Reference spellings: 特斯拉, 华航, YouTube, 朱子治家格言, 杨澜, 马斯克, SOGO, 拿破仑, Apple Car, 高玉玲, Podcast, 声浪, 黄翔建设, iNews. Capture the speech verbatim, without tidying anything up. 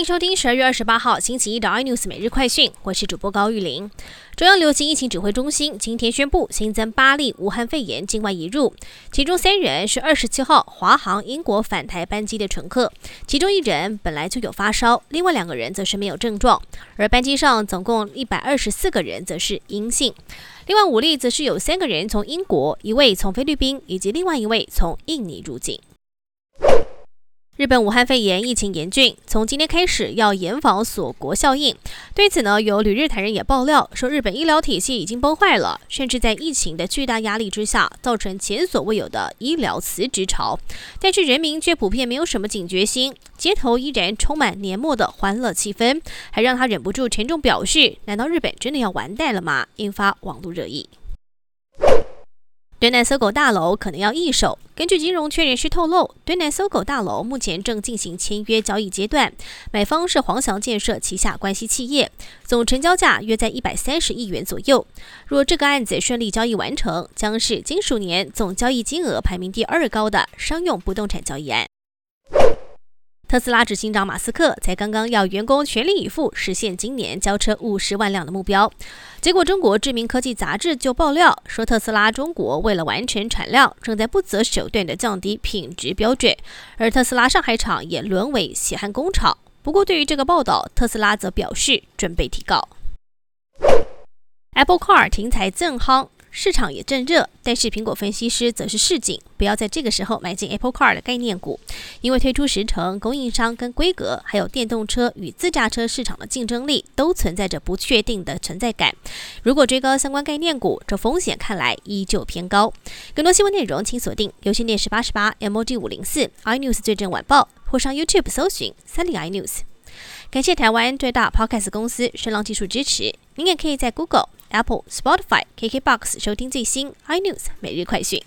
迎收听十二月二十八号星期一的 iNews 每日快讯，我是主播高玉玲。中央流行疫情指挥中心今天宣布新增八例武汉肺炎境外移入，其中三人是二十七号华航英国返台班机的乘客，其中一人本来就有发烧，另外两个人则是没有症状，而班机上总共一百二十四个人则是阴性。另外五例则是有三个人从英国，一位从菲律宾，以及另外一位从印尼入境。日本武汉肺炎疫情严峻，从今天开始要严防锁国效应。对此呢，有旅日台人也爆料说，日本医疗体系已经崩坏了，甚至在疫情的巨大压力之下，造成前所未有的医疗辞职潮。但是人民却普遍没有什么警觉心，街头依然充满年末的欢乐气氛，还让他忍不住沉重表示：难道日本真的要完蛋了吗？引发网络热议。敦南SOGO大楼可能要易手。根据金融圈人士透露，敦南SOGO大楼目前正进行签约交易阶段，买方是黄翔建设旗下关系企业，总成交价约在一百三十亿元左右。若这个案子顺利交易完成，将是金属年总交易金额排名第二高的商用不动产交易案。特斯拉执行长马斯克才刚刚要员工全力以赴实现今年交车五十万辆的目标，结果中国知名科技杂志就爆料说，特斯拉中国为了完成产量，正在不择手段地降低品质标准，而特斯拉上海厂也沦为血汗工厂。不过对于这个报道，特斯拉则表示准备提告。 Apple Car 停牌正夯，市场也正热，但是苹果分析师则是示警，不要在这个时候买进 Apple Car 的概念股，因为推出时程、供应商跟规格，还有电动车与自驾车市场的竞争力都存在着不确定的存在感。如果追高相关概念股，这风险看来依旧偏高。更多新闻内容请锁定有线电视八十八、M O G 五零四、iNews 最正晚报，或上 YouTube 搜寻三零 iNews。感谢台湾最大 Podcast 公司声浪技术支持，您也可以在 Google、Apple、Spotify、K K B O X 收听最新 iNews 每日快讯。